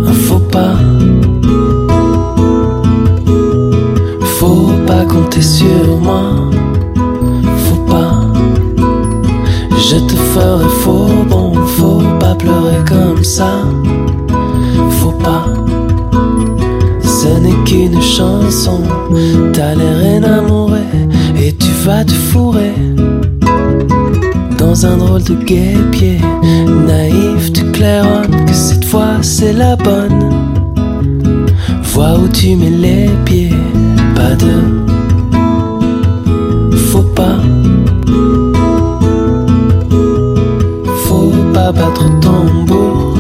un faux pas. Faut pas compter sur moi. Faut pas. Je te ferai faux bon. Faut pas pleurer comme ça. Faut pas. Ce n'est qu'une chanson. T'as l'air énamoré et tu vas te fourrer dans un drôle de guêpier. Naïf, tu claironnes que cette fois c'est la bonne. Vois où tu mets les pieds. Pas de faux pas. Faut pas battre tambour,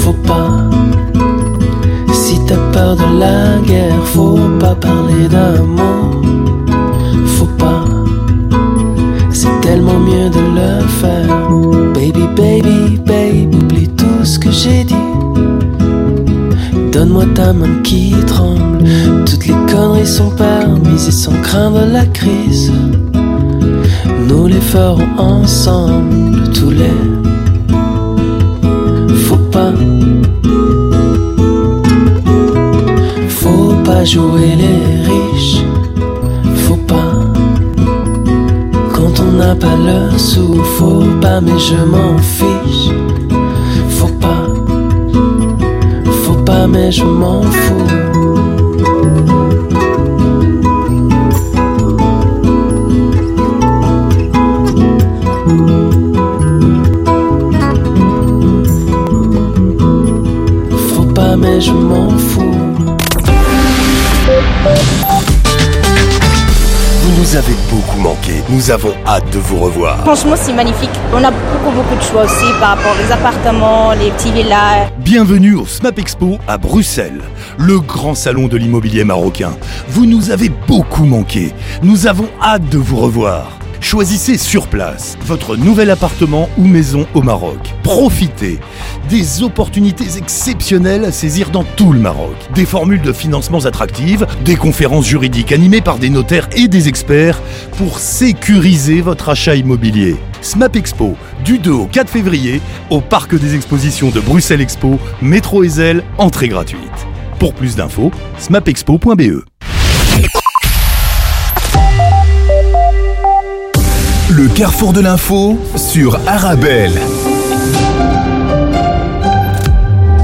faut pas. Si t'as peur de la guerre, faut pas parler d'amour, faut pas. C'est tellement mieux de le faire. Baby, baby, baby, oublie tout ce que j'ai dit. Donne-moi ta main qui tremble. Toutes les conneries sont permises et sans craindre la crise. Nous les ferons ensemble, tous les. Faut pas jouer les riches, faut pas. Quand on n'a pas le sou, faut pas, mais je m'en fiche. Faut pas, mais je m'en fous. Je m'en fous. Vous nous avez beaucoup manqué. Nous avons hâte de vous revoir. Franchement, c'est magnifique. On a beaucoup de choix aussi par rapport aux appartements, les petits villas. Bienvenue au Smap Expo à Bruxelles, le grand salon de l'immobilier marocain. Vous nous avez beaucoup manqué. Nous avons hâte de vous revoir. Choisissez sur place votre nouvel appartement ou maison au Maroc. Profitez des opportunités exceptionnelles à saisir dans tout le Maroc. Des formules de financements attractives, des conférences juridiques animées par des notaires et des experts pour sécuriser votre achat immobilier. Smap Expo, du 2 au 4 février, au Parc des Expositions de Bruxelles Expo, métro Ezel, entrée gratuite. Pour plus d'infos, smapexpo.be. Le carrefour de l'info sur Arabelle.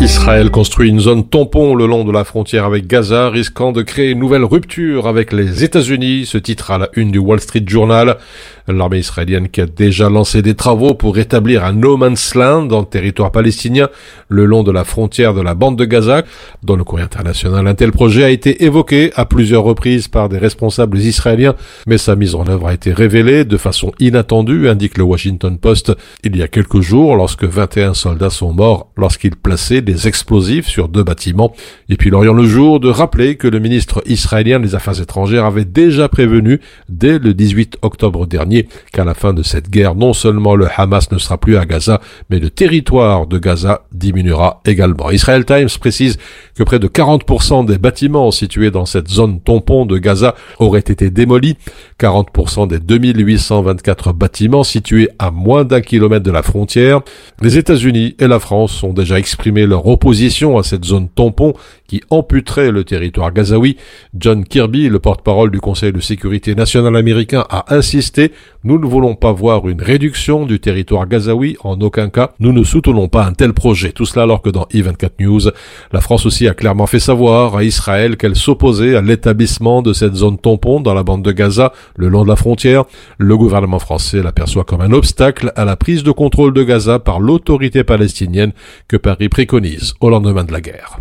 Israël construit une zone tampon le long de la frontière avec Gaza, risquant de créer une nouvelle rupture avec les États-Unis. Ce titre à la une du Wall Street Journal. L'armée israélienne qui a déjà lancé des travaux pour rétablir un no man's land dans le territoire palestinien le long de la frontière de la bande de Gaza. Dans le courrier international, un tel projet a été évoqué à plusieurs reprises par des responsables israéliens, mais sa mise en œuvre a été révélée de façon inattendue, indique le Washington Post, il y a quelques jours, lorsque 21 soldats sont morts lorsqu'ils plaçaient des des explosifs sur deux bâtiments. Et puis l'Orient le jour de rappeler que le ministre israélien des Affaires étrangères avait déjà prévenu dès le 18 octobre dernier qu'à la fin de cette guerre, non seulement le Hamas ne sera plus à Gaza, mais le territoire de Gaza diminuera également. Israel Times précise que près de 40% des bâtiments situés dans cette zone tampon de Gaza auraient été démolis. 40% des 2824 bâtiments situés à moins d'un kilomètre de la frontière. Les États-Unis et la France ont déjà exprimé leur opposition à cette zone tampon qui amputerait le territoire gazaoui. John Kirby, le porte-parole du Conseil de sécurité nationale américain, a insisté « Nous ne voulons pas voir une réduction du territoire gazaoui, en aucun cas. Nous ne soutenons pas un tel projet. » Tout cela alors que dans I24 News, la France aussi a clairement fait savoir à Israël qu'elle s'opposait à l'établissement de cette zone tampon dans la bande de Gaza, le long de la frontière. Le gouvernement français l'aperçoit comme un obstacle à la prise de contrôle de Gaza par l'autorité palestinienne que Paris préconise au lendemain de la guerre.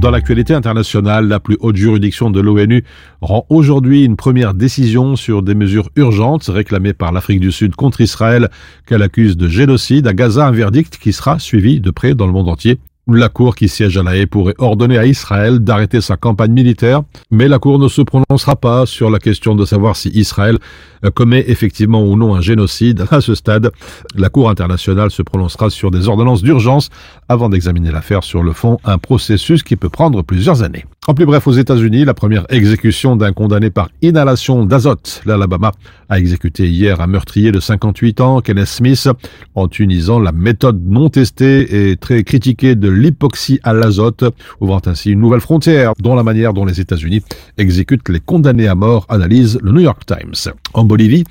Dans l'actualité internationale, la plus haute juridiction de l'ONU rend aujourd'hui une première décision sur des mesures urgentes réclamées par l'Afrique du Sud contre Israël qu'elle accuse de génocide. À Gaza, un verdict qui sera suivi de près dans le monde entier. La Cour qui siège à La Haye pourrait ordonner à Israël d'arrêter sa campagne militaire, mais la Cour ne se prononcera pas sur la question de savoir si Israël commet effectivement ou non un génocide. À ce stade, la Cour internationale se prononcera sur des ordonnances d'urgence avant d'examiner l'affaire sur le fond, un processus qui peut prendre plusieurs années. En plus bref, aux États-Unis, la première exécution d'un condamné par inhalation d'azote. L'Alabama a exécuté hier un meurtrier de 58 ans, Kenneth Smith, en utilisant la méthode non testée et très critiquée de l'hypoxie à l'azote, ouvrant ainsi une nouvelle frontière dans la manière dont les États-Unis exécutent les condamnés à mort, analyse le New York Times. En Bolivie,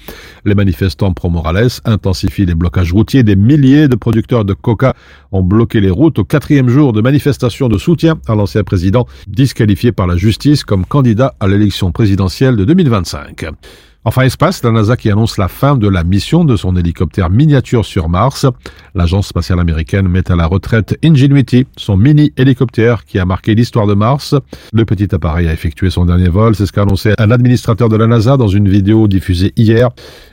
les manifestants pro-Morales intensifient les blocages routiers. Des milliers de producteurs de coca ont bloqué les routes au 4e jour de manifestations de soutien à l'ancien président disqualifié par la justice comme candidat à l'élection présidentielle de 2025. Enfin, espace, la NASA qui annonce la fin de la mission de son hélicoptère miniature sur Mars. L'agence spatiale américaine met à la retraite Ingenuity, son mini-hélicoptère qui a marqué l'histoire de Mars. Le petit appareil a effectué son dernier vol, c'est ce qu'a annoncé un administrateur de la NASA dans une vidéo diffusée hier.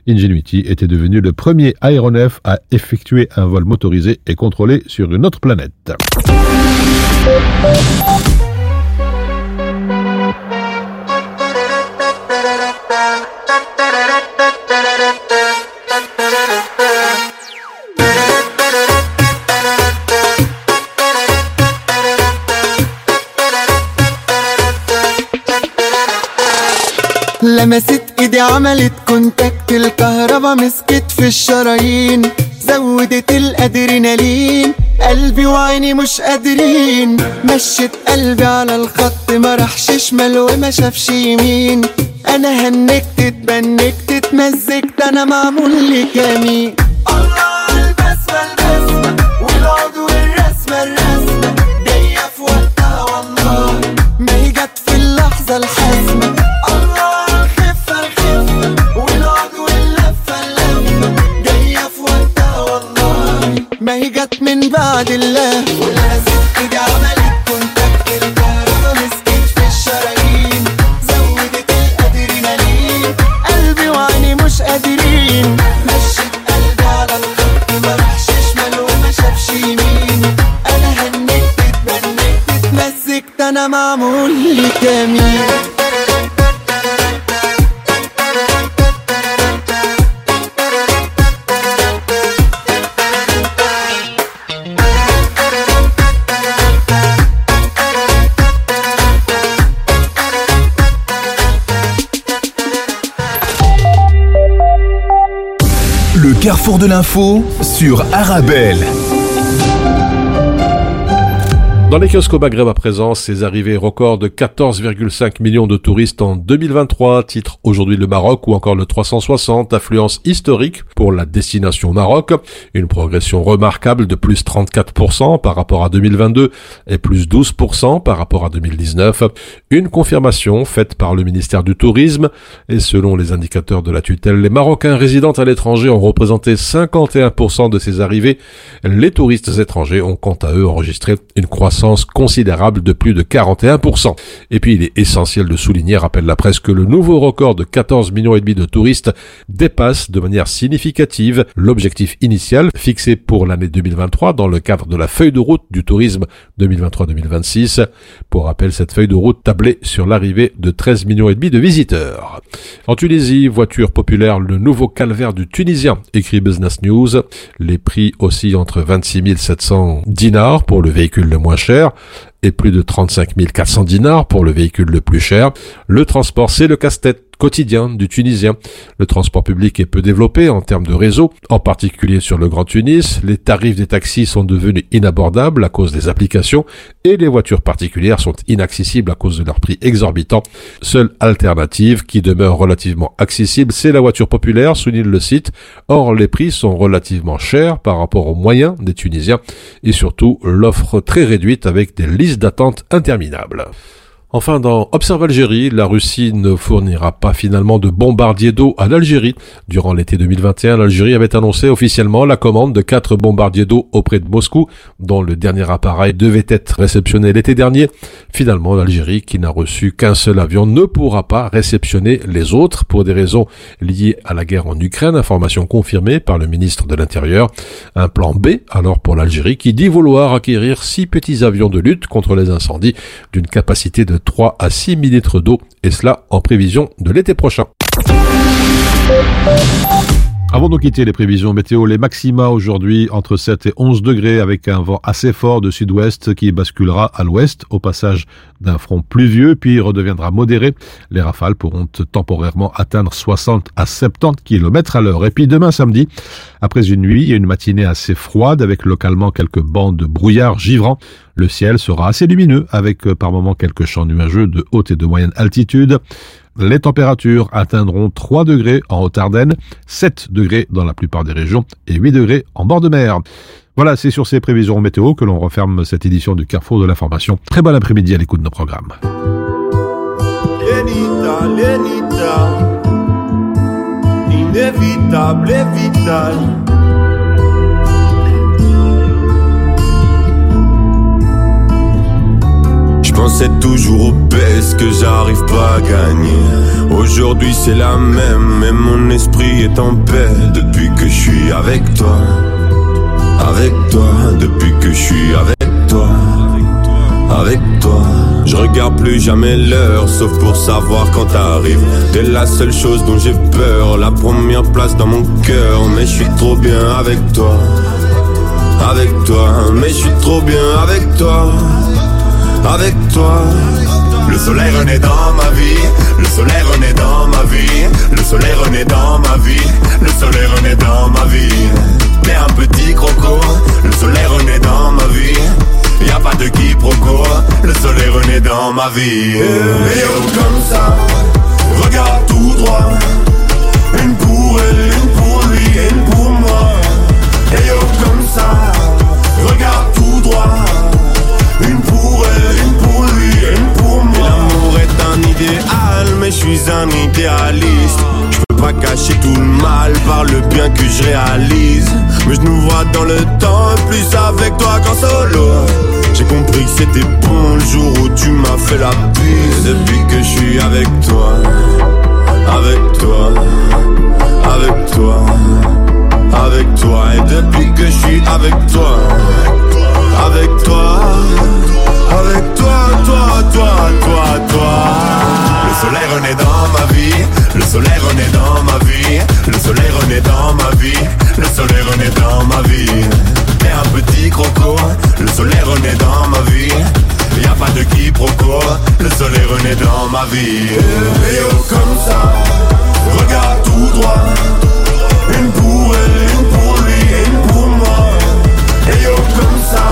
Ingenuity était devenu le premier aéronef à effectuer un vol motorisé et contrôlé sur une autre planète. لمست ايدي عملت كونتاكت الكهربا مسكت في الشرايين زودت الادرينالين قلبي وعيني مش قادرين مشيت قلبي على الخط ما راحش شمال وما شافش يمين انا هنكت اتبنكت اتمزجت انا معمول لي جميل الله البس والبس والعود والرسمه الرسمه دي في وقتها والله ما هي جت في اللحظه الحاسمه ما هي جت من بعد الله ولازم ايدي عملت كونتاكت الكهربا مسكت في الشرايين زودت الادرينالين قلبي وعيني مش قادرين مشيت قلبي على الخط ما راحش شمال وما شافش يمين انا هنكت اتبنكت اتمزجت انا معمول لي جميل Carrefour de l'info sur Arabelle. Dans les kiosques au Maghreb à présent, ces arrivées records de 14,5 millions de touristes en 2023, titre aujourd'hui le Maroc ou encore le 360, affluence historique pour la destination Maroc, une progression remarquable de plus 34% par rapport à 2022 et plus 12% par rapport à 2019, une confirmation faite par le ministère du Tourisme et selon les indicateurs de la tutelle, les Marocains résidant à l'étranger ont représenté 51% de ces arrivées, les touristes étrangers ont quant à eux enregistré une croissance croissance considérable de plus de 41%. Et puis il est essentiel de souligner, rappelle la presse, que le nouveau record de 14 millions et demi de touristes dépasse de manière significative l'objectif initial fixé pour l'année 2023 dans le cadre de la feuille de route du tourisme 2023-2026. Pour rappel, cette feuille de route tablée sur l'arrivée de 13 millions et demi de visiteurs. En Tunisie, voiture populaire, le nouveau calvaire du Tunisien, écrit Business News. Les prix oscillent entre 26 700 dinars pour le véhicule le moins cher et plus de 35 400 dinars pour le véhicule le plus cher. Le transport, c'est le casse-tête quotidien du Tunisien. Le transport public est peu développé en termes de réseau, en particulier sur le Grand Tunis. Les tarifs des taxis sont devenus inabordables à cause des applications et les voitures particulières sont inaccessibles à cause de leur prix exorbitant. Seule alternative qui demeure relativement accessible, c'est la voiture populaire, souligne le site. Or, les prix sont relativement chers par rapport aux moyens des Tunisiens et surtout l'offre très réduite avec des listes d'attente interminables. Enfin, dans Observe Algérie, la Russie ne fournira pas finalement de bombardiers d'eau à l'Algérie. Durant l'été 2021, l'Algérie avait annoncé officiellement la commande de 4 bombardiers d'eau auprès de Moscou, dont le dernier appareil devait être réceptionné l'été dernier. Finalement, l'Algérie, qui n'a reçu qu'un seul avion, ne pourra pas réceptionner les autres pour des raisons liées à la guerre en Ukraine, information confirmée par le ministre de l'Intérieur. Un plan B, alors pour l'Algérie, qui dit vouloir acquérir 6 petits avions de lutte contre les incendies d'une capacité de 3 à 6 000 litres d'eau, et cela en prévision de l'été prochain. Avant de quitter les prévisions météo, les maxima aujourd'hui entre 7 et 11 degrés avec un vent assez fort de sud-ouest qui basculera à l'ouest au passage d'un front pluvieux puis redeviendra modéré. Les rafales pourront temporairement atteindre 60 à 70 km à l'heure. Et puis demain samedi, après une nuit et une matinée assez froide avec localement quelques bandes de brouillard givrant, le ciel sera assez lumineux avec par moments quelques champs nuageux de haute et de moyenne altitude. Les températures atteindront 3 degrés en Haute-Ardenne, 7 degrés dans la plupart des régions et 8 degrés en bord de mer. Voilà, c'est sur ces prévisions météo que l'on referme cette édition du Carrefour de l'information. Très bon après-midi à l'écoute de nos programmes. Lenita, Lenita, inévitable et vital. Je pensais toujours aux baisses que j'arrive pas à gagner. Aujourd'hui c'est la même, mais mon esprit est en paix. Depuis que je suis avec toi, depuis que je suis avec toi, avec toi. Je regarde plus jamais l'heure, sauf pour savoir quand t'arrives. T'es la seule chose dont j'ai peur, la première place dans mon cœur. Mais je suis trop bien avec toi, mais je suis trop bien avec toi. Avec toi, le soleil renaît dans ma vie, le soleil renaît dans ma vie, le soleil renaît dans ma vie, le soleil renaît dans ma vie. T'es un petit croco, le soleil renaît dans ma vie, y'a pas de quiproquo, le soleil renaît dans ma vie. Et oh comme ça, regarde tout droit, une pour elle, une pour lui et une pour moi. Et oh comme ça, regarde tout droit, une pour elle, une pour lui et une pour moi. L'amour est un idéal, mais je suis un idéaliste. Je peux pas cacher tout le mal par le bien que je réalise. Mais je nous vois dans le temps, plus avec toi qu'en solo. J'ai compris que c'était bon le jour où tu m'as fait la bise. Depuis que je suis avec toi, avec toi, avec toi, avec toi. Et depuis que je suis avec toi, avec toi, avec toi, toi, toi, toi, toi. Le soleil renaît dans ma vie, le soleil renaît dans ma vie, le soleil renaît dans ma vie, le soleil renaît dans ma vie. T'es un petit croco, le soleil renaît dans ma vie, y'a pas de quiproquo, le soleil renaît dans ma vie. Et oh comme ça, regarde tout droit, une pour elle, une pour lui et une pour moi. Et oh comme ça,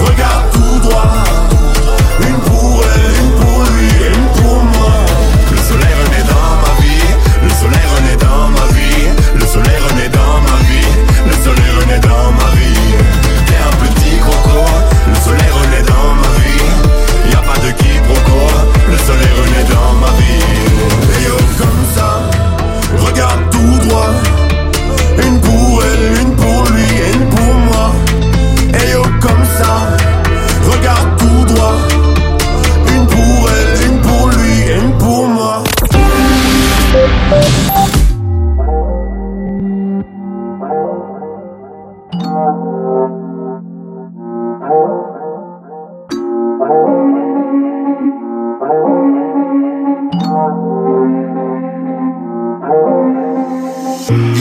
regarde tout droit, une pour elle, une pour lui et une pour moi. Le soleil renaît dans ma vie, le soleil renaît dans ma vie, le soleil renaît dans ma vie, le soleil renaît dans ma vie. T'es un petit croco, le soleil renaît dans ma vie, y'a pas de quiproquo, le soleil renaît dans ma vie. Et oh comme ça, regarde tout droit,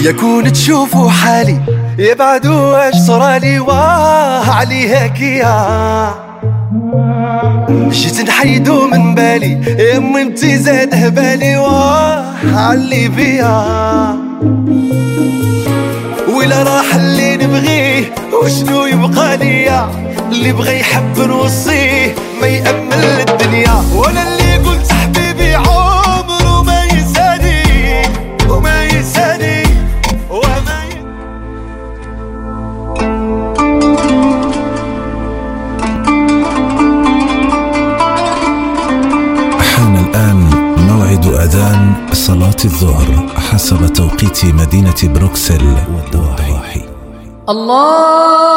يكون تشوفوا حالي يبعدوا اش صرالي واه عليها كيا جيت نحيدو من بالي امي انتي زاد هبالي واه علي بيا ولا راح اللي نبغيه وشنو يبقى ليا اللي بغا يحب نوصيه ما يأمل للدنيا ولا اللي قلت حبيبي عمره ما ينساني وما ينساني وما حان الآن موعد أذان صلاة الظهر حسب توقيت مدينة بروكسل والضواحي. الله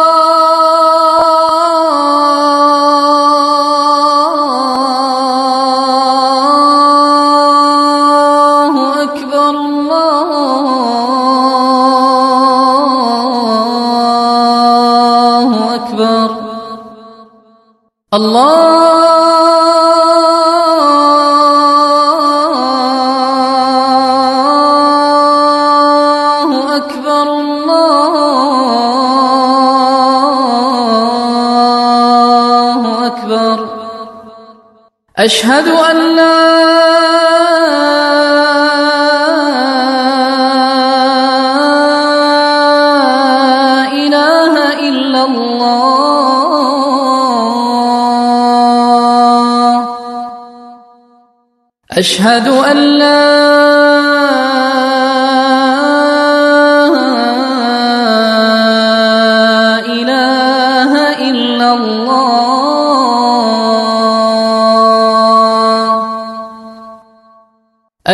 أشهد أن لا إله إلا الله أشهد أن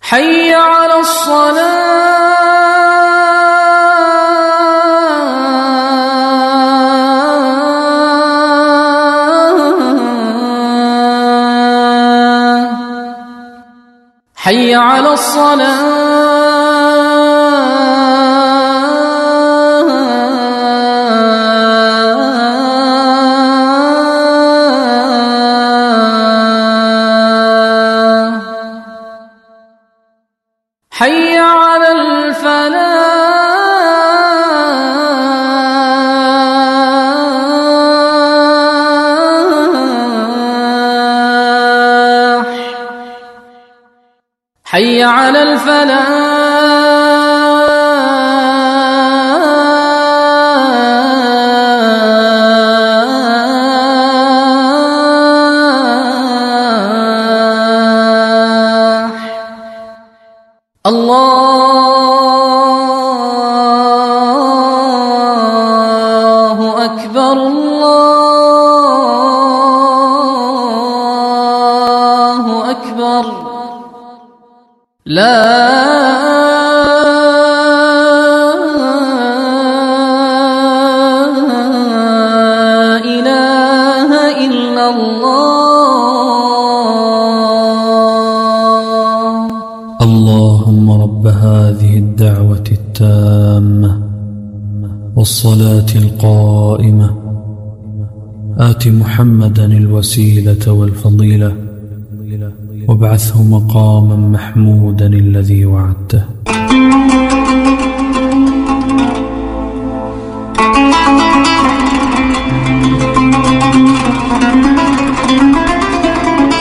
حي على الصلاة حي على حي على الفلاح الله أكبر الله أكبر لا إله إلا الله اللهم رب هذه الدعوة التامة والصلاة القائمة آت محمدا الوسيلة والفضيلة وابعثه مقاما محمودا الذي وعدته